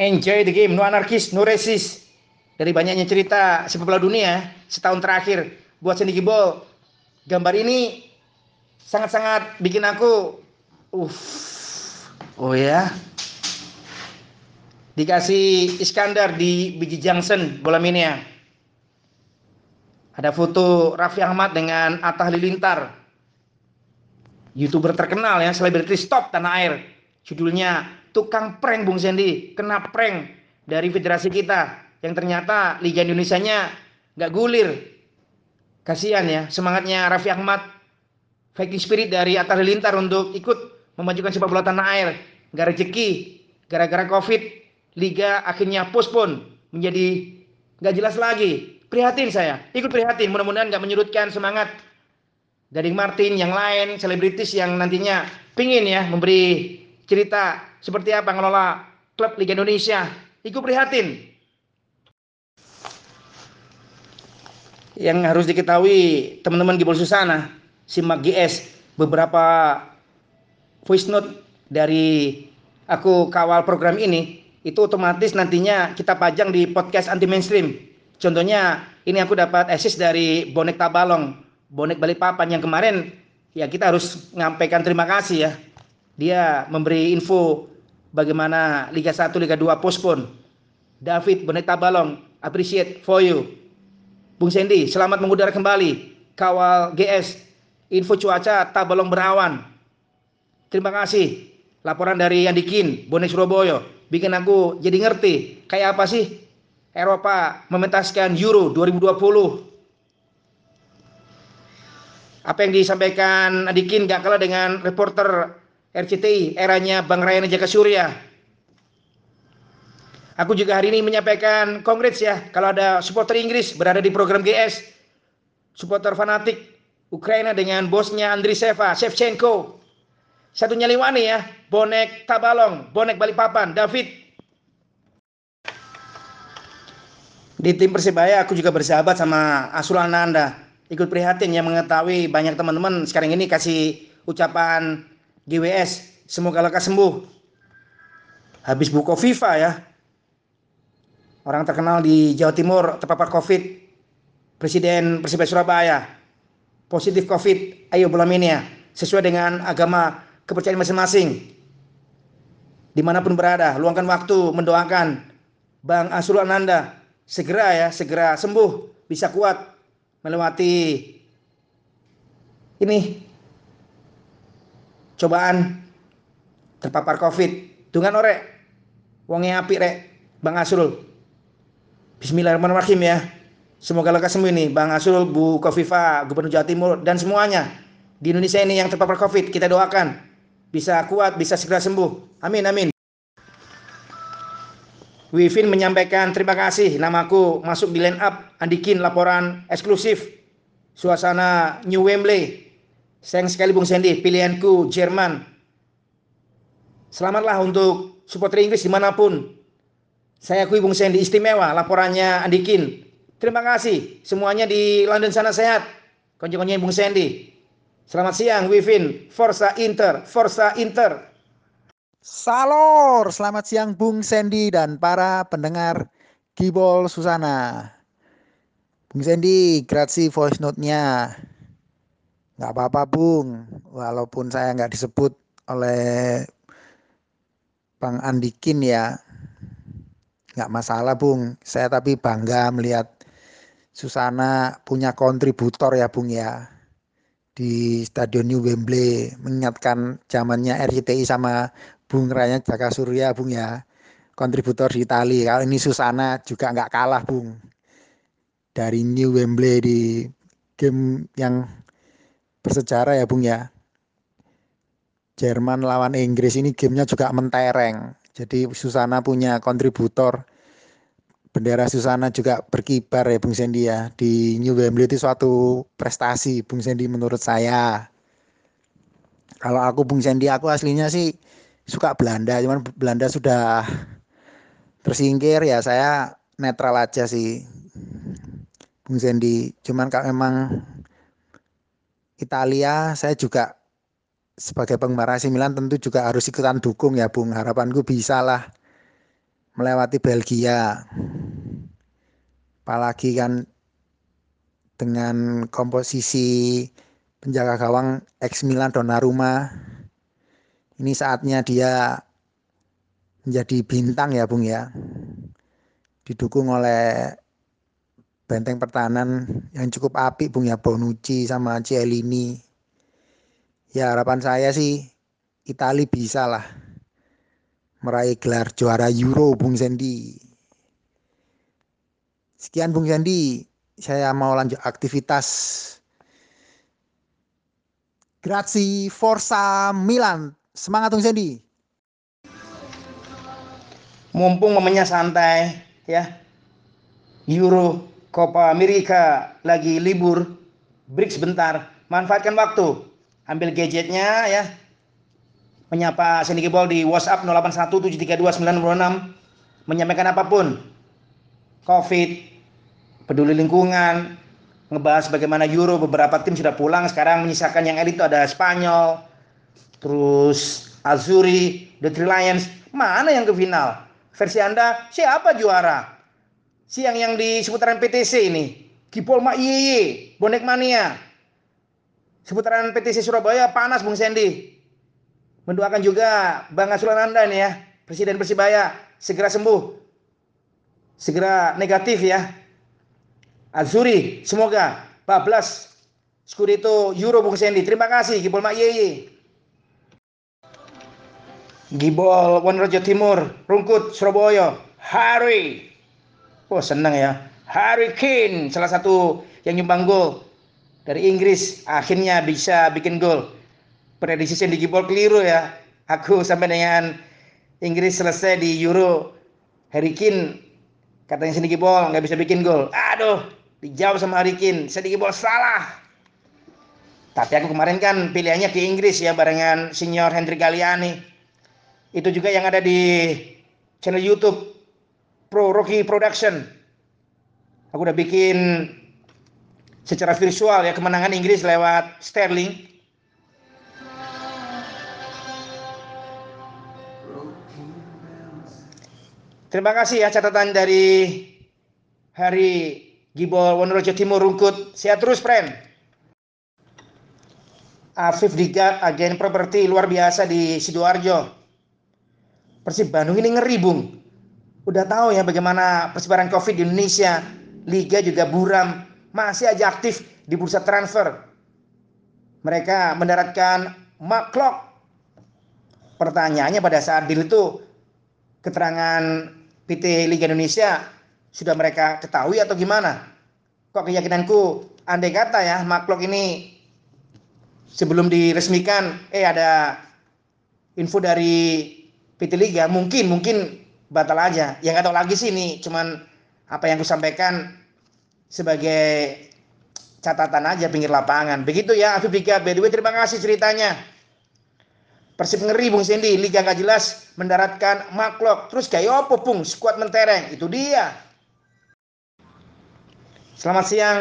Enjoy the game, no anarkis, no resist. Dari banyaknya cerita sepak bola dunia setahun terakhir, buat Sandy Gibol, gambar ini sangat-sangat bikin aku oh ya. Dikasih Iskandar di Biji Junction, bola mania. Ada foto Rafi Ahmad dengan Atta Lilintar, YouTuber terkenal ya, selebritis top tanah air. Judulnya tukang prank Bung Sandy, kena prank dari federasi kita yang ternyata Liga Indonesianya nggak gulir. Kasihan ya, semangatnya Rafi Ahmad, fighting spirit dari Atta Lilintar untuk ikut memajukan sepak bola tanah air. Nggak rezeki, gara-gara Covid. Liga akhirnya postpone, menjadi gak jelas lagi. Prihatin saya, ikut prihatin. Mudah-mudahan gak menyurutkan semangat dari Martin, yang lain selebritis yang nantinya pingin ya memberi cerita seperti apa ngelola klub Liga Indonesia. Ikut prihatin. Yang harus diketahui teman-teman Gibol Susana, simak GS beberapa voice note dari aku kawal program ini. Itu otomatis nantinya kita pajang di podcast anti mainstream. Contohnya ini aku dapat assist dari Bonek Tabalong, Bonek Balikpapan yang kemarin ya kita harus menyampaikan terima kasih ya. Dia memberi info bagaimana Liga 1, Liga 2 postpone. David Bonek Tabalong, appreciate for you. Bung Sandy, selamat mengudara kembali. Kawal GS, info cuaca Tabalong berawan. Terima kasih. Laporan dari Andikin, Bonek Surabaya. Bikin aku jadi ngerti kayak apa sih Eropa mementaskan Euro 2020. Apa yang disampaikan Andikin gak kalah dengan reporter RCTI eranya Bang Rayna Jaka Surya. Aku juga hari ini menyampaikan congrats ya kalau ada supporter Inggris berada di program GS. Supporter fanatik Ukraina dengan bosnya Andriy Shevchenko. Satunya Liwani ya, Bonek Tabalong, Bonek Balikpapan, David. Di tim Persibaya aku juga bersahabat sama Asrul Ananda. Ikut prihatin yang mengetahui banyak teman-teman sekarang ini kasih ucapan GWS. Semoga lekas sembuh. Habis buko FIFA ya. Orang terkenal di Jawa Timur terpapar Covid. Presiden Persibaya Surabaya. Positif Covid, ayo bola mania. Sesuai dengan agama kepercayaan masing-masing. Dimanapun berada, luangkan waktu mendoakan Bang Asrul Ananda segera ya, segera sembuh, bisa kuat melewati ini cobaan terpapar Covid. Dengan orek, wonge api rek, Bang Asrul. Bismillahirrahmanirrahim ya. Semoga lekas sembuh ini Bang Asrul, Bu Kofifa, Gubernur Jawa Timur dan semuanya di Indonesia ini yang terpapar Covid. Kita doakan bisa kuat, bisa segera sembuh. Amin, amin. Wifin menyampaikan terima kasih, namaku masuk di line up Andikin, laporan eksklusif. Suasana New Wembley. Sayang sekali Bung Sandy, pilihanku Jerman. Selamatlah untuk supporter Inggris dimanapun. Saya akui Bung Sandy istimewa laporannya Andikin. Terima kasih semuanya di London sana sehat. Konjeng-konjeng Bung Sandy. Selamat siang Wivin, Forza Inter, Forza Inter. Salor, selamat siang Bung Sandy dan para pendengar Gibol Susana. Bung Sandy, grazie voice note-nya. Gak apa-apa Bung, walaupun saya gak disebut oleh Bang Andikin ya. Gak masalah Bung, saya tapi bangga melihat Susana punya kontributor ya Bung ya. Di Stadion New Wembley, mengingatkan zamannya RCTI sama Bung Raya Jaka Surya Bung ya, kontributor di Itali. Kalau ini Susana juga nggak kalah Bung dari New Wembley di game yang bersejarah ya Bung ya, Jerman lawan Inggris. Ini gamenya juga mentereng, jadi Susana punya kontributor. Bendera Susana juga berkibar ya Bung Sandy ya. Di New Wembley itu suatu prestasi Bung Sandy menurut saya. Kalau aku Bung Sandy, aku aslinya sih suka Belanda. Cuman Belanda sudah tersingkir ya, saya netral aja sih Bung Sandy. Cuman kalau memang Italia, saya juga sebagai penggemar AC Milan tentu juga harus ikutan dukung ya Bung. Harapanku bisa lah melewati Belgia. Apalagi kan dengan komposisi penjaga gawang ex Milan Donnarumma, ini saatnya dia menjadi bintang ya Bung ya, didukung oleh benteng pertahanan yang cukup apik Bung ya, Bonucci sama Chiellini. Ya harapan saya sih Italia bisa lah meraih gelar juara Euro Bung Sandy. Sekian Bung Sandy, saya mau lanjut aktivitas. Grazie, Forza Milan. Semangat Bung Sandy. Mumpung momennya santai ya, Euro, Copa America lagi libur, break sebentar, manfaatkan waktu, ambil gadgetnya ya. Menyapa Sandy Gibol di WhatsApp 0817329606, menyampaikan apapun, COVID, peduli lingkungan, ngebahas bagaimana Euro, beberapa tim sudah pulang, sekarang menyisakan yang elit itu ada Spanyol, terus Azzurri, The Three Lions, mana yang ke final? Versi Anda, siapa juara? Siang yang di seputaran PTC ini, Gipol Mak Iyeye, Bonek Mania, seputaran PTC Surabaya, panas Bung Sandy. Mendoakan juga Bang Asrul Ananda nih ya, Presiden Persibaya, segera sembuh, segera negatif ya. Azzurri, semoga 14 Scudetto Euro Bung Sandy. Terima kasih Gipol Mak Iyeye. Gibol Wonrojo Timur, Rungkut Surabaya, Harry. Oh senang ya, Harry Kane salah satu yang nyumbang gol dari Inggris, akhirnya bisa bikin gol. Prediksi Sandy Gibol keliru ya. Aku sampai dengan Inggris selesai di Euro, Harry Kane katanya Sandy Gibol nggak bisa bikin gol. Aduh, dijawab sama Harry Kane, Sandy Gibol salah. Tapi aku kemarin kan pilihannya ke Inggris ya, barengan Senior Henry Galiani. Itu juga yang ada di channel YouTube Pro Rocky Production. Aku udah bikin secara visual ya kemenangan Inggris lewat Sterling. Terima kasih ya catatan dari Hari Gibol Wonrojo Timur Rungkut. Sehat terus, friend. Afif Digat, agen properti luar biasa di Sidoarjo. Persib Bandung ini ngeri, Bung. Udah tahu ya bagaimana persebaran Covid di Indonesia. Liga juga buram. Masih aja aktif di bursa transfer. Mereka mendaratkan Mark Klok. Pertanyaannya pada saat deal itu, keterangan PT Liga Indonesia sudah mereka ketahui atau gimana? Kok keyakinanku, andai kata ya Mark Klok ini sebelum diresmikan, ada info dari PT Liga, mungkin batal aja. Yang nggak tahu lagi sih ini, cuman apa yang aku sampaikan sebagai catatan aja pinggir lapangan. Begitu ya, Afif Dika. By the way, terima kasih ceritanya. Persib ngeri Bung Sandy, Liga nggak jelas, mendaratkan Mark Klok. Terus kayak apa Bung, skuad mentereng, itu dia. Selamat siang,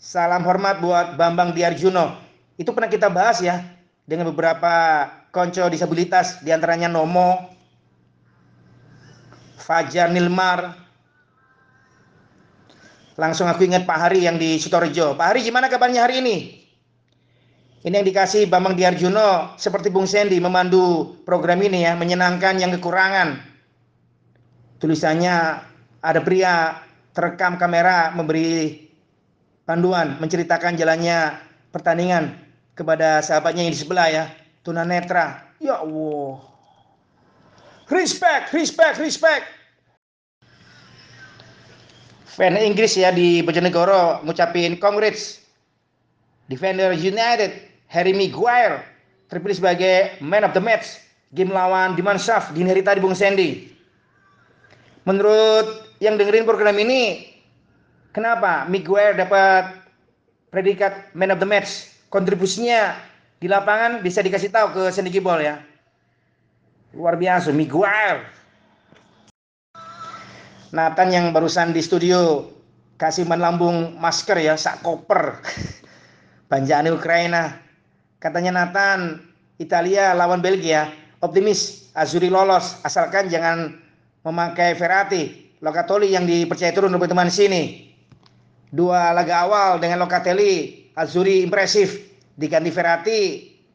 salam hormat buat Bambang Diarjuno. Itu pernah kita bahas ya, dengan beberapa konco disabilitas, diantaranya Nomo, Fajar Nilmar. Langsung aku ingat Pak Hari yang di Sutorejo. Pak Hari, gimana kabarnya hari ini? Ini yang dikasih Bambang Diarjuno, seperti Bung Sandy memandu program ini ya, menyenangkan yang kekurangan. Tulisannya ada pria terekam kamera memberi panduan, menceritakan jalannya pertandingan kepada sahabatnya yang di sebelah ya, tunanetra. Ya Allah, respect. Fan Inggris ya di Bojonegoro ngucapin congrats, Defender United Harry Maguire terpilih sebagai Man of the Match game lawan Dimansaf di hari tadi Bung Sandy. Menurut yang dengerin program ini, kenapa Maguire dapat predikat Man of the Match? Kontribusinya di lapangan bisa dikasih tahu ke Sandy Gibol ya. Luar biasa, Maguire. Nathan yang barusan di studio kasih ban lambung masker ya, sak koper. Banjaan Ukraina. Katanya Nathan, Italia lawan Belgia, optimis Azzurri lolos asalkan jangan memakai Verratti, Locatelli yang dipercaya turun dari teman sini. Dua laga awal dengan Locatelli, Azzurri impresif, diganti Verratti,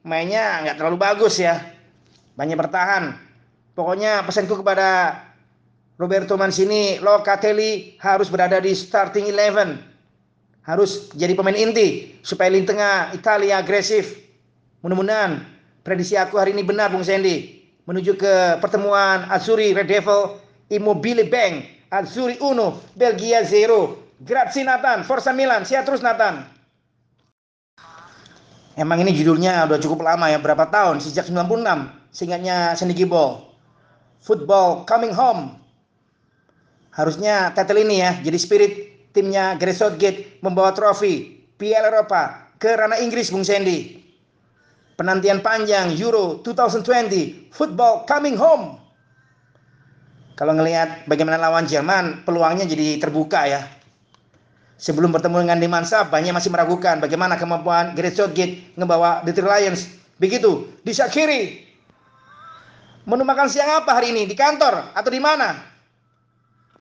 mainnya nggak terlalu bagus ya, banyak bertahan. Pokoknya pesanku kepada Roberto Mancini, Locatelli harus berada di starting 11, harus jadi pemain inti supaya lini tengah Italia agresif. Mudah-mudahan prediksi aku hari ini benar, Bung Sandy, menuju ke pertemuan Azzurri Red Devil Immobile Bank, Azzurri 1 Belgia 0. Grazie Nathan, Forza Milan, siap terus Nathan. Emang ini judulnya udah cukup lama ya, berapa tahun, sejak 96 singkatnya Sandy Gibol. Football coming home. Harusnya title ini ya, jadi spirit timnya Gareth Southgate membawa trofi Piala Eropa ke ranah Inggris, Bung Sandy. Penantian panjang Euro 2020, football coming home. Kalau ngelihat bagaimana lawan Jerman, peluangnya jadi terbuka ya. Sebelum bertemu dengan Demansa, banyak masih meragukan bagaimana kemampuan Gareth Southgate ngebawa The Three Lions. Begitu, disyakiri. Menu makan siang apa hari ini? Di kantor atau di mana?